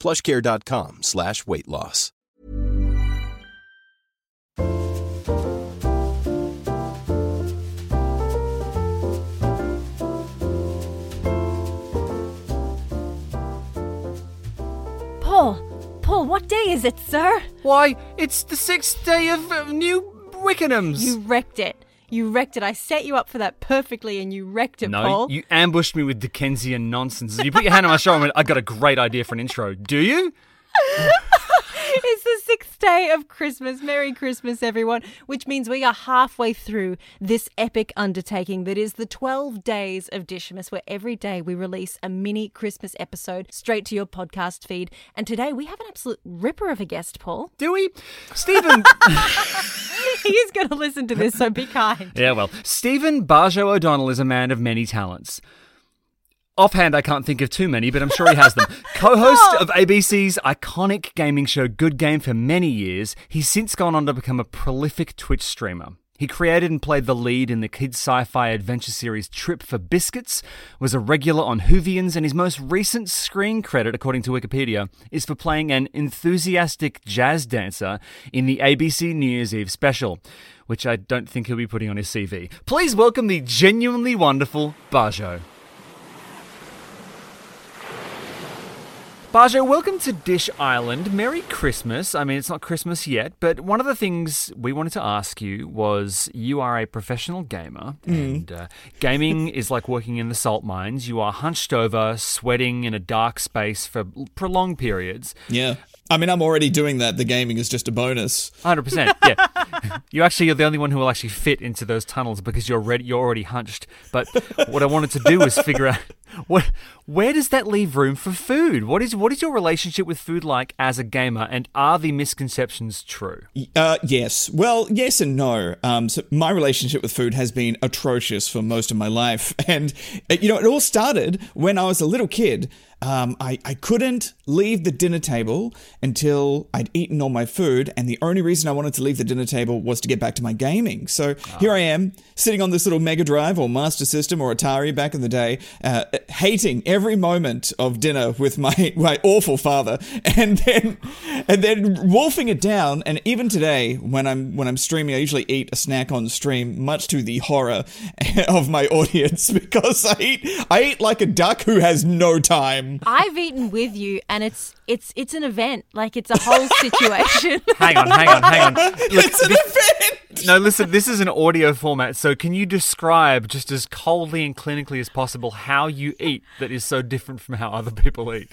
PlushCare.com/weight loss. Paul, what day is it, sir? Why, it's the 6th day of New Wickenham's. You wrecked it. I set you up for that perfectly and you wrecked it, Paul. No, you ambushed me with Dickensian nonsense. You put your hand on my shoulder and went, I got a great idea for an intro. Do you? It's the 6th day of Christmas. Merry Christmas, everyone. Which means we are halfway through this epic undertaking that is the 12 days of Dishamus, where every day we release a mini Christmas episode straight to your podcast feed. And today we have an absolute ripper of a guest, Paul. Do we? Stephen. He is going to listen to this, so be kind. Yeah, well, Stephen Barjo O'Donnell is a man of many talents. Offhand, I can't think of too many, but I'm sure he has them. Co-host of ABC's iconic gaming show Good Game for many years, he's since gone on to become a prolific Twitch streamer. He created and played the lead in the kids' sci-fi adventure series Trip for Biscuits, was a regular on Whovians, and his most recent screen credit, according to Wikipedia, is for playing an enthusiastic jazz dancer in the ABC New Year's Eve special, which I don't think he'll be putting on his CV. Please welcome the genuinely wonderful Bajo. Bajo, welcome to Dish Island. Merry Christmas. I mean, it's not Christmas yet, but one of the things we wanted to ask you was you are a professional gamer, and gaming is like working in the salt mines. You are hunched over, sweating in a dark space for prolonged periods. Yeah. I mean, I'm already doing that. The gaming is just a bonus. 100%, yeah. You're the only one who will actually fit into those tunnels because you're already hunched. But what I wanted to do was figure out... Where does that leave room for food? What is your relationship with food like as a gamer, and are the misconceptions true? Yes. Well, yes and no. So my relationship with food has been atrocious for most of my life. And, it all started when I was a little kid. I couldn't leave the dinner table until I'd eaten all my food, and the only reason I wanted to leave the dinner table was to get back to my gaming. So here I am, sitting on this little Mega Drive or Master System or Atari back in the day, hating every moment of dinner with my awful father, and then wolfing it down. And even today, when I'm streaming, I usually eat a snack on stream, much to the horror of my audience, because I eat like a duck who has no time. I've eaten with you, and it's an event. Like, it's a whole situation. Hang on. Look, it's an event! No, listen, this is an audio format, so can you describe just as coldly and clinically as possible how you eat that is so different from how other people eat?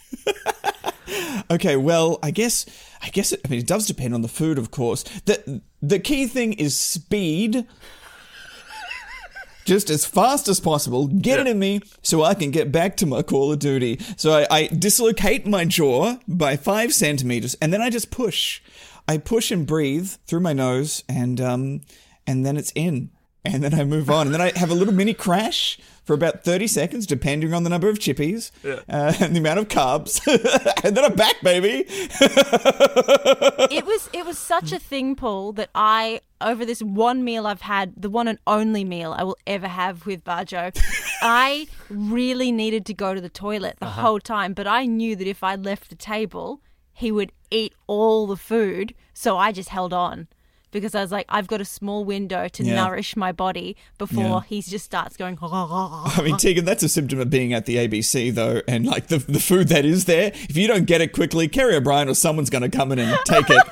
Okay, well, I guess it does depend on the food, of course. The key thing is speed. Just as fast as possible, get it in me so I can get back to my Call of Duty. So I dislocate my jaw by 5 centimeters, and then I just push. I push and breathe through my nose, and then it's in. And then I move on. And then I have a little mini crash for about 30 seconds, depending on the number of chippies and the amount of carbs. And then I'm back, baby. It was such a thing, Paul, that I, over this one meal I've had, the one and only meal I will ever have with Bajo, I really needed to go to the toilet the whole time. But I knew that if I left the table, he would eat all the food. So I just held on. Because I was like, I've got a small window to nourish my body before he just starts going. I mean, Tegan, that's a symptom of being at the ABC, though, and like the food that is there. If you don't get it quickly, Kerry O'Brien or someone's going to come in and take it,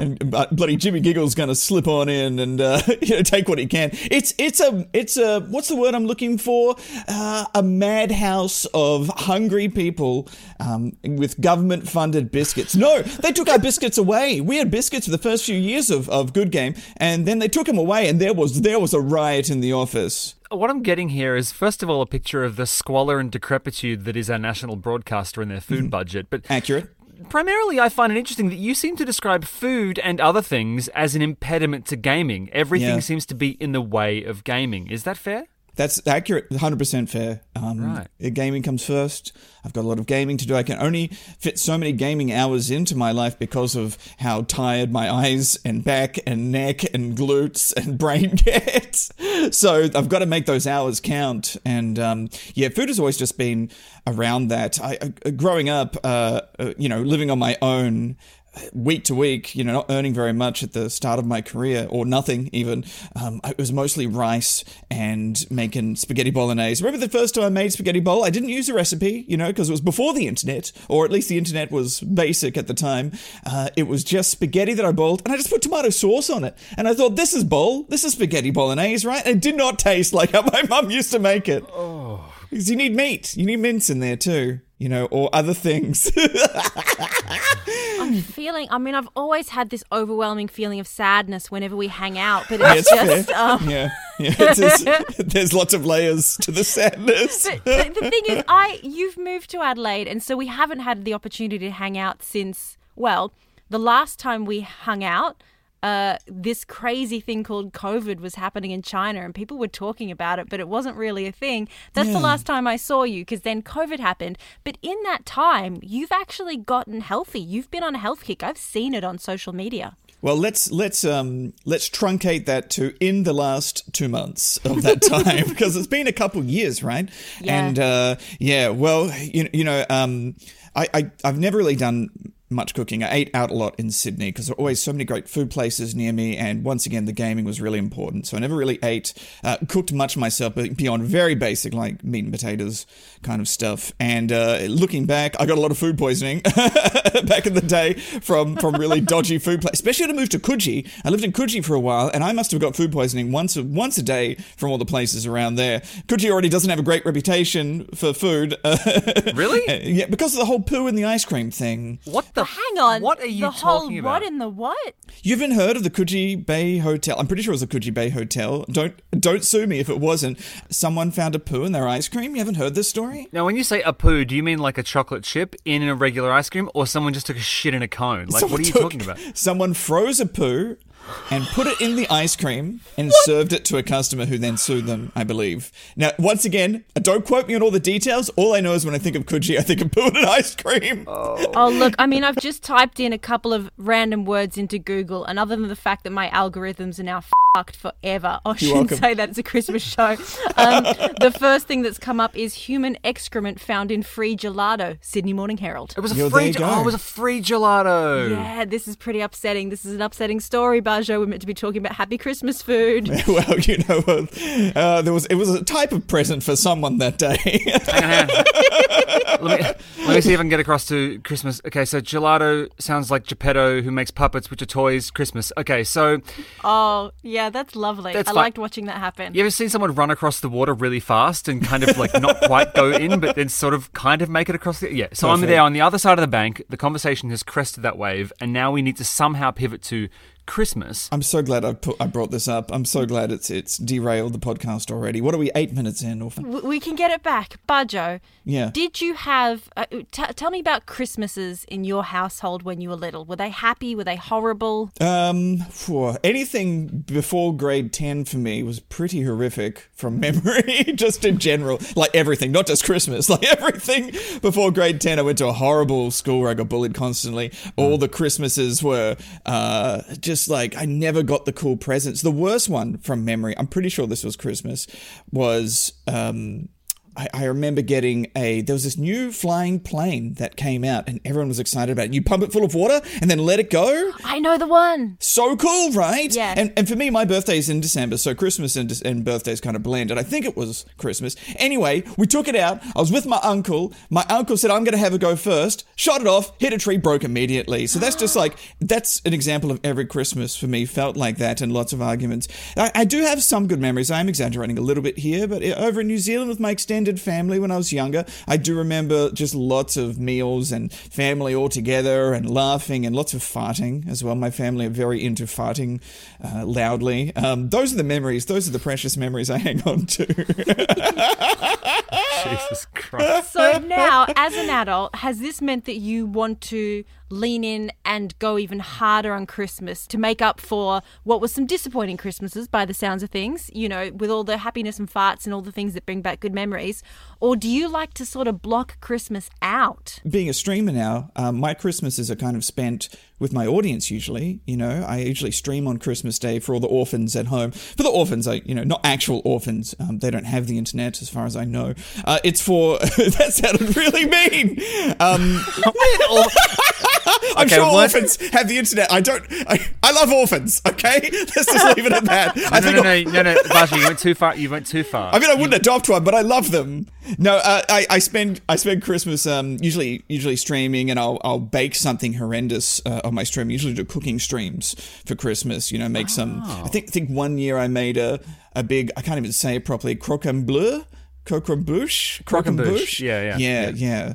and bloody Jimmy Giggle's going to slip on in and take what he can. It's a what's the word I'm looking for? A madhouse of hungry people with government-funded biscuits. No, they took our biscuits away. We had biscuits for the first few years of Good Game, and then they took him away, and there was a riot in the office. What I'm getting here is, first of all, a picture of the squalor and decrepitude that is our national broadcaster and their food budget. But accurate. primarily I find it interesting that you seem to describe food and other things as an impediment to gaming. Everything seems to be in the way of gaming. Is that fair? That's accurate, 100% fair. Right. Gaming comes first. I've got a lot of gaming to do. I can only fit so many gaming hours into my life because of how tired my eyes and back and neck and glutes and brain get. So I've got to make those hours count. And food has always just been around that. Growing up, living on my own, week to week, not earning very much at the start of my career, or nothing even. It was mostly rice and making spaghetti bolognese. Remember the first time I made spaghetti bowl? I didn't use a recipe, because it was before the internet, or at least the internet was basic at the time. It was just spaghetti that I boiled, and I just put tomato sauce on it. And I thought, this is bowl, this is spaghetti bolognese, right? And it did not taste like how my mum used to make it. Oh. Because you need meat. You need mince in there too, or other things. I've always had this overwhelming feeling of sadness whenever we hang out, but it's just... there's lots of layers to the sadness. The thing is, you've moved to Adelaide, and so we haven't had the opportunity to hang out since, well, the last time we hung out, this crazy thing called COVID was happening in China, and people were talking about it, but it wasn't really a thing. That's the last time I saw you, because then COVID happened. But in that time, you've actually gotten healthy. You've been on a health kick. I've seen it on social media. Well, let's truncate that to in the last 2 months of that time, because it's been a couple years, right? Yeah. And I've never really done much cooking. I ate out a lot in Sydney because there were always so many great food places near me, and once again the gaming was really important, so I never really cooked much myself beyond very basic like meat and potatoes kind of stuff. And looking back, I got a lot of food poisoning back in the day from really dodgy food places, especially when I moved to Coogee. I lived in Coogee for a while, and I must have got food poisoning once a day from all the places around there. Coogee already doesn't have a great reputation for food. Really? Yeah, because of the whole poo in the ice cream thing. What the hang on. What are you talking about? The whole what in the what? You haven't heard of the Coogee Bay Hotel? I'm pretty sure it was the Coogee Bay Hotel. Don't sue me if it wasn't. Someone found a poo in their ice cream? You haven't heard this story? Now, when you say a poo, do you mean like a chocolate chip in a regular ice cream, or someone just took a shit in a cone? Like, what are you talking about? Someone froze a poo and put it in the ice cream and served it to a customer who then sued them, I believe. Now, once again, don't quote me on all the details. All I know is when I think of Coogee, I think of poo and ice cream. Oh, look, I've just typed in a couple of random words into Google, and other than the fact that my algorithms are now fucked forever. Oh, I shouldn't say that's a Christmas show. The first thing that's come up is human excrement found in free gelato, Sydney Morning Herald. It was a free gelato. Yeah, this is pretty upsetting. This is an upsetting story, Bajo. We're meant to be talking about happy Christmas food. Well, it was a type of present for someone that day. Let me see if I can get across to Christmas. Okay, so gelato sounds like Geppetto, who makes puppets, which are toys, Christmas. Okay, so... Oh, yeah, that's lovely. I liked watching that happen. You ever seen someone run across the water really fast and kind of like not quite go in, but then sort of kind of make it across the... Yeah, so perfect. I'm there on the other side of the bank. The conversation has crested that wave, and now we need to somehow pivot to Christmas. I'm so glad I brought this up. I'm so glad it's derailed the podcast already. What are we, 8 minutes in? We can get it back. Bajo, yeah. Did you have... tell me about Christmases in your household when you were little. Were they happy? Were they horrible? Anything before grade 10 for me was pretty horrific from memory, just in general. Like everything, not just Christmas. Like everything before grade 10, I went to a horrible school where I got bullied constantly. All the Christmases were... just like I never got the cool presents. The worst one from memory, I'm pretty sure this was Christmas, was I remember getting there was this new flying plane that came out and everyone was excited about it. You pump it full of water and then let it go. I know the one. So cool, right? Yeah. And for me, my birthday is in December, so Christmas and birthdays kind of blend. And I think it was Christmas. Anyway, we took it out. I was with my uncle. My uncle said, I'm going to have a go first. Shot it off, hit a tree, broke immediately. So that's just like, that's an example of every Christmas for me felt like that, and lots of arguments. I do have some good memories. I am exaggerating a little bit here, but over in New Zealand with my extended family when I was younger, I do remember just lots of meals and family all together and laughing and lots of farting as well. My family are very into farting loudly. Those are the memories. Those are the precious memories I hang on to. Jesus Christ. So now, as an adult, has this meant that you want to lean in and go even harder on Christmas to make up for what was some disappointing Christmases by the sounds of things, you know, with all the happiness and farts and all the things that bring back good memories? Or do you like to sort of block Christmas out? Being a streamer now, my Christmases are kind of spent with my audience usually. You know, I usually stream on Christmas Day for all the orphans at home. For the orphans, not actual orphans. They don't have the internet as far as I know. It's for... that sounded really mean. I'm okay, sure orphans have the internet. I love orphans, okay? Let's just leave it at that. No, Bajo, you went too far. I mean, I wouldn't adopt one, but I love them. No, I spend Christmas usually streaming, and I'll bake something horrendous on my stream. I usually do cooking streams for Christmas, make some... I think one year I made a big, I can't even say it properly, croquembouche? Yeah.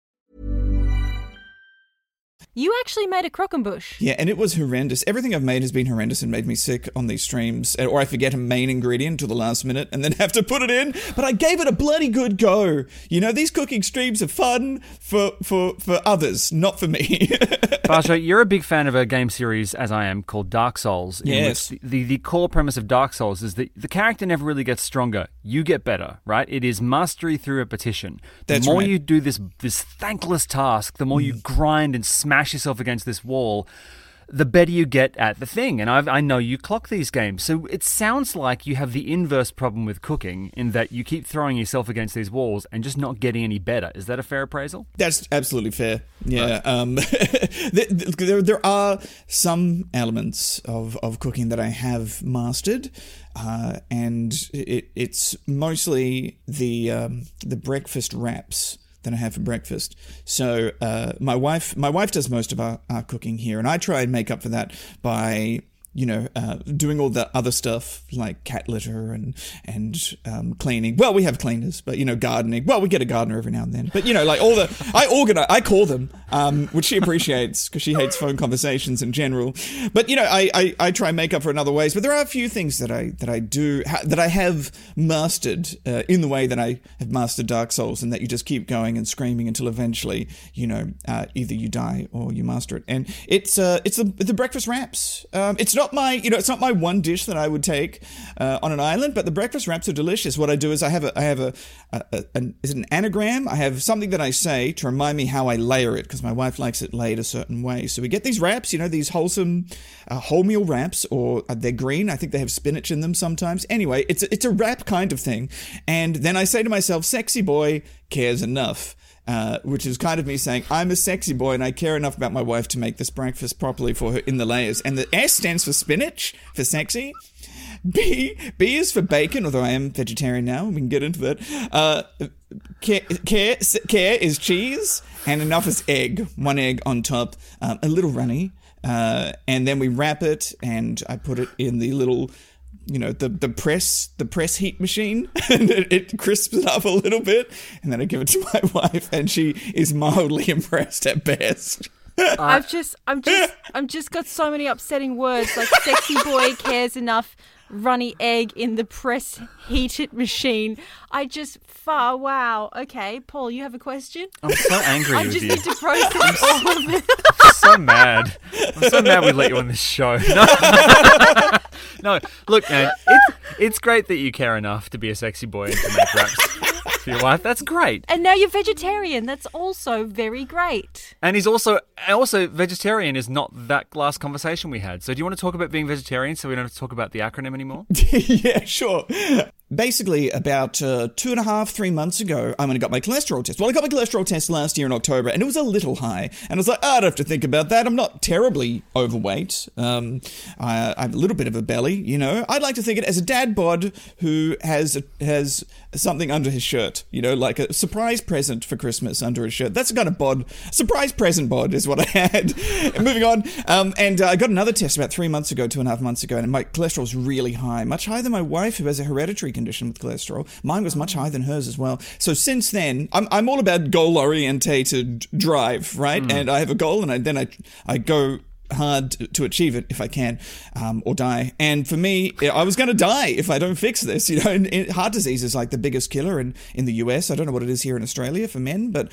You actually made a croquembouche. Yeah, and it was horrendous. Everything I've made has been horrendous and made me sick on these streams. Or I forget a main ingredient till the last minute and then have to put it in. But I gave it a bloody good go. You know, these cooking streams are fun for others, not for me. Bajo, you're a big fan of a game series, as I am, called Dark Souls. Yes. The core premise of Dark Souls is that the character never really gets stronger. You get better, right? It is mastery through repetition. That's right. The more you do this thankless task, the more you grind and smash yourself against this wall, the better you get at the thing. And I know you clock these games. So it sounds like you have the inverse problem with cooking, in that you keep throwing yourself against these walls and just not getting any better. Is that a fair appraisal? That's absolutely fair. Yeah. Right. There are some elements of cooking that I have mastered. And it's mostly the breakfast wraps that I have for breakfast. So my wife does most of our cooking here, and I try and make up for that by doing all the other stuff like cat litter and cleaning. Well, we have cleaners, but gardening. Well, we get a gardener every now and then. But I organize. I call them, which she appreciates because she hates phone conversations in general. But I try and make up for it in other ways. But there are a few things that I do that I have mastered in the way that I have mastered Dark Souls, and that you just keep going and screaming until eventually either you die or you master it. And it's the breakfast wraps. It's not my one dish that I would take on an island, but the breakfast wraps are delicious. What I do is I have an anagram. I have something that I say to remind me how I layer it, because my wife likes it layered a certain way. So we get these wraps, these wholesome wholemeal wraps, or they're green. I think they have spinach in them sometimes. Anyway, it's a wrap kind of thing. And then I say to myself, sexy boy cares enough. Which is kind of me saying, I'm a sexy boy and I care enough about my wife to make this breakfast properly for her in the layers. And the S stands for spinach, for sexy. B is for bacon, although I am vegetarian now. We can get into that. Care is cheese, and enough is egg. One egg on top, a little runny. And then we wrap it, and I put it in the little... the press heat machine, and it crisps it up a little bit, and then I give it to my wife, and she is mildly impressed at best. I'm just got so many upsetting words like sexy boy cares enough, runny egg in the press heated machine. Wow. Okay, Paul, you have a question? I'm so angry with you. I just need to process all of it. I'm so mad. I'm so mad we let you on this show. No, look, man, it's great that you care enough to be a sexy boy and to make raps for your wife. That's great. And now you're vegetarian. That's also very great. And he's also vegetarian is not that last conversation we had. So do you want to talk about being vegetarian so we don't have to talk about the acronym anymore? Yeah, sure. basically about 2.5-3 months ago, I went and got my cholesterol test. Well, I got my cholesterol test last year in October, and it was a little high. And I was like, I don't have to think about that. I'm not terribly overweight. I have a little bit of a belly, you know. I'd like to think it as a dad bod who has something under his shirt, you know, like a surprise present for Christmas under his shirt. That's the kind of bod. Surprise present bod is what I had. Moving on. And I got another test about 3 months ago, 2.5 months ago, and my cholesterol's really high, much higher than my wife, who has a hereditary condition with cholesterol. Mine was much higher than hers as well. So since then, I'm all about goal-orientated drive, right? Mm. And I have a goal, and I go hard to achieve it if I can, or die. And for me, I was going to die if I don't fix this. You know, and heart disease is like the biggest killer in the US. I don't know what it is here in Australia for men, but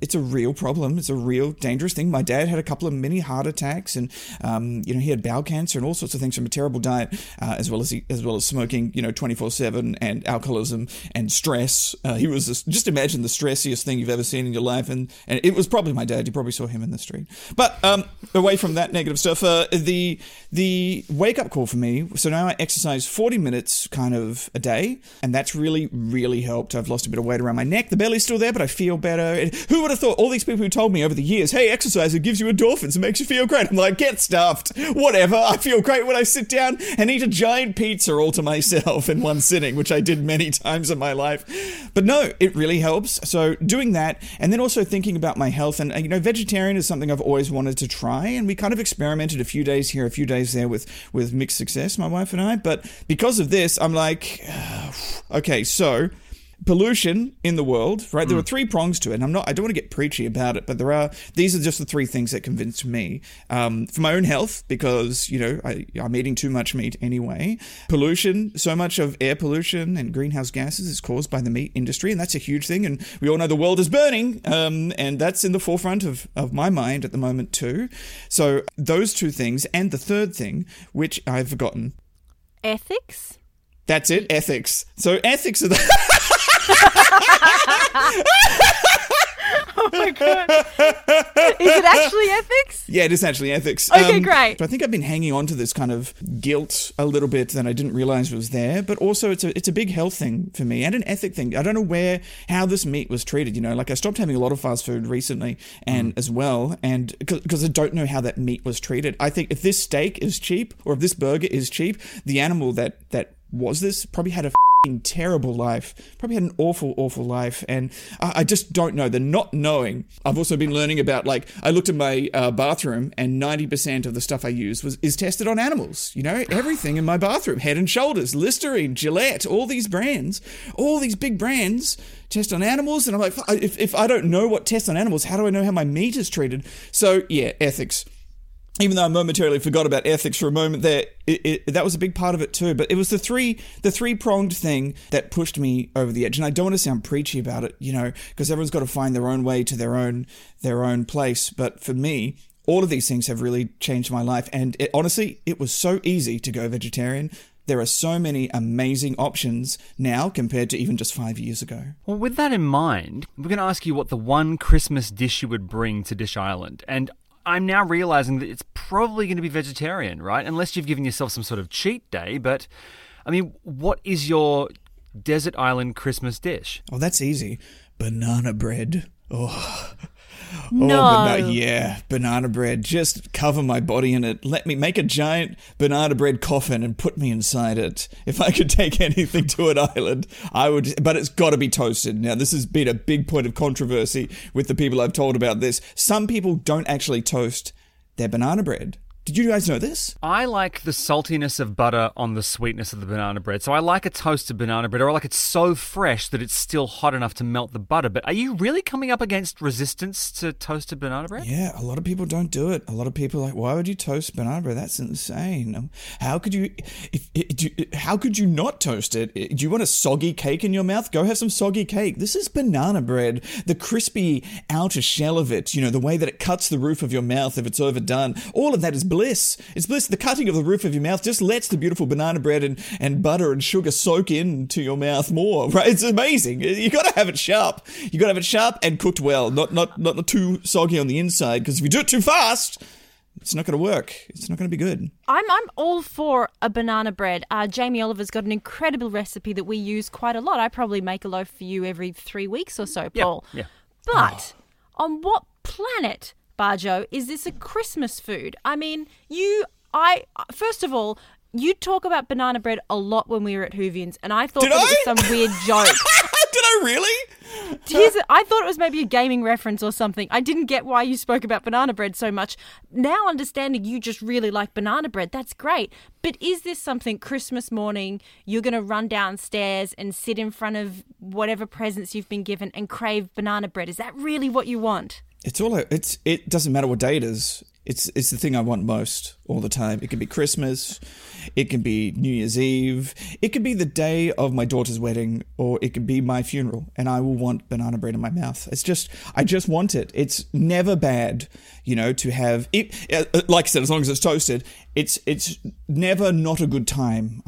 it's a real problem. It's a real dangerous thing. My dad had a couple of mini heart attacks, and you know, he had bowel cancer and all sorts of things from a terrible diet, as well as smoking. You know, 24/7 and alcoholism and stress. He was just imagine the stressiest thing you've ever seen in your life, and it was probably my dad. You probably saw him in the street. But away from that negative stuff, the wake-up call for me, so now I exercise 40 minutes kind of a day, and that's really, really helped. I've lost a bit of weight around my neck. The belly's still there, but I feel better. And who would have thought, all these people who told me over the years, hey, exercise, it gives you endorphins, it makes you feel great. I'm like, get stuffed, whatever. I feel great when I sit down and eat a giant pizza all to myself in one sitting, which I did many times in my life. But no, it really helps. So doing that, and then also thinking about my health, and you know, vegetarian is something I've always wanted to try, and we kind of experimented a few days here, a few days there with mixed success, my wife and I. But because of this, I'm like, okay, so pollution in the world, right? There are three prongs to it, and I don't want to get preachy about it, but these are just the three things that convinced me. For my own health, because, you know, I'm eating too much meat anyway. Pollution, so much of air pollution and greenhouse gases is caused by the meat industry, and that's a huge thing, and we all know the world is burning, and that's in the forefront of my mind at the moment too. So those two things, and the third thing, which I've forgotten. Ethics? That's it, ethics. So ethics are the... Oh my god! Is it actually ethics? Yeah, it is actually ethics. Okay, great. So I think I've been hanging on to this kind of guilt a little bit that I didn't realize was there, but also it's a big health thing for me and an ethic thing. I don't know how this meat was treated. You know, like I stopped having a lot of fast food recently, and as well, and because I don't know how that meat was treated. I think if this steak is cheap or if this burger is cheap, the animal that was this probably had a terrible life, probably had an awful life, and I just don't know. The not knowing. I've also been learning about, like, I looked at my bathroom, and 90% of the stuff I use is tested on animals. You know, everything in my bathroom, Head and Shoulders, Listerine, Gillette, all these big brands test on animals, and I'm like, if I don't know what tests on animals, how do I know how my meat is treated? So yeah, ethics. Even though I momentarily forgot about ethics for a moment there, that was a big part of it too. But it was the three pronged thing that pushed me over the edge. And I don't want to sound preachy about it, you know, because everyone's got to find their own way to their own place. But for me, all of these things have really changed my life. And honestly, it was so easy to go vegetarian. There are so many amazing options now compared to even just 5 years ago. Well, with that in mind, we're going to ask you what the one Christmas dish you would bring to Dish Island. And I'm now realizing that it's probably going to be vegetarian, right? Unless you've given yourself some sort of cheat day. But, I mean, what is your desert island Christmas dish? Oh, that's easy. Banana bread. Oh, no. Yeah, banana bread. Just cover my body in it. Let me make a giant banana bread coffin and put me inside it. If I could take anything to an island, I would. But it's got to be toasted. Now, this has been a big point of controversy with the people I've told about this. Some people don't actually toast their banana bread. Did you guys know this? I like the saltiness of butter on the sweetness of the banana bread. So I like a toasted banana bread, or I like it so fresh that it's still hot enough to melt the butter. But are you really coming up against resistance to toasted banana bread? Yeah, a lot of people don't do it. A lot of people are like, why would you toast banana bread? That's insane. How could you not toast it? Do you want a soggy cake in your mouth? Go have some soggy cake. This is banana bread. The crispy outer shell of it, you know, the way that it cuts the roof of your mouth if it's overdone, all of that is bliss. It's bliss. The cutting of the roof of your mouth just lets the beautiful banana bread and butter and sugar soak into your mouth more, right? It's amazing. You got to have it sharp. You got to have it sharp and cooked well, not too soggy on the inside, because if you do it too fast, It's not going to work. It's not going to be good. I'm all for a banana bread. Jamie Oliver's got an incredible recipe that we use quite a lot. I probably make a loaf for you every 3 weeks or so, Paul. Yeah. But on what planet, Barjo, is this a Christmas food? I mean, first of all, you talk about banana bread a lot when we were at Whovians, and I thought it was some weird joke. Did I really? I thought it was maybe a gaming reference or something. I didn't get why you spoke about banana bread so much. Now understanding you just really like banana bread, that's great. But is this something Christmas morning you're going to run downstairs and sit in front of whatever presents you've been given and crave banana bread? Is that really what you want? It doesn't matter what day it is. It's the thing I want most all the time. It can be Christmas, it can be New Year's Eve, it could be the day of my daughter's wedding, or it could be my funeral, and I will want banana bread in my mouth. I just want it. It's never bad, to have it. Like I said, as long as it's toasted, it's never not a good time,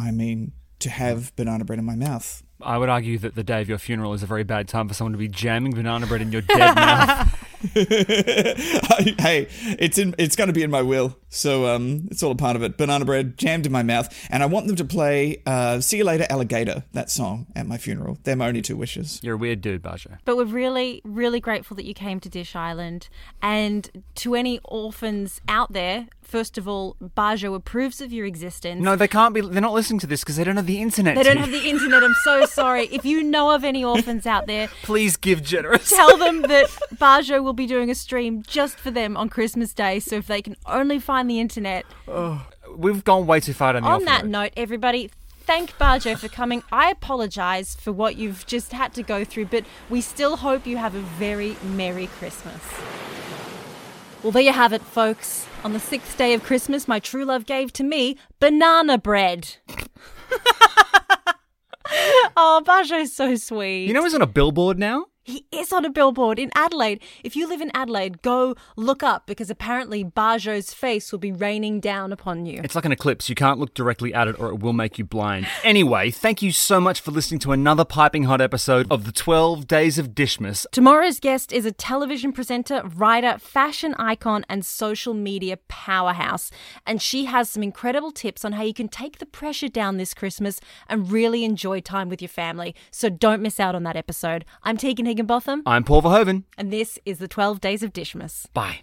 to have banana bread in my mouth. I would argue that the day of your funeral is a very bad time for someone to be jamming banana bread in your dead mouth. Hey, it's going to be in my will, so it's all a part of it. Banana bread jammed in my mouth, and I want them to play "See You Later, Alligator," that song, at my funeral. They're my only two wishes. You're a weird dude, Bajo. But we're really, really grateful that you came to Dish Island, and to any orphans out there. First of all, Bajo approves of your existence. No, they can't be. They're not listening to this because they don't have the internet. They don't have the internet. I'm so sorry. If you know of any orphans out there, please give generously. Tell them that Bajo will be doing a stream just for them on Christmas Day. So if they can only find the internet, we've gone way too far down the orphan road. On that note, everybody. Thank Barjo for coming. I apologise for what you've just had to go through, but we still hope you have a very Merry Christmas. Well, there you have it, folks. On the 6th day of Christmas, my true love gave to me banana bread. Oh, Bajo's so sweet. You know he's on a billboard now? He is on a billboard in Adelaide. If you live in Adelaide, go look up, because apparently Bajo's face will be raining down upon you. It's like an eclipse. You can't look directly at it or it will make you blind. Anyway, thank you so much for listening to another piping hot episode of the 12 Days of Dishmas. Tomorrow's guest is a television presenter, writer, fashion icon and social media powerhouse. And she has some incredible tips on how you can take the pressure down this Christmas and really enjoy time with your family. So don't miss out on that episode. I'm Tegan Higgins. Botham. I'm Paul Verhoeven. And this is the 12 Days of Dishmas. Bye.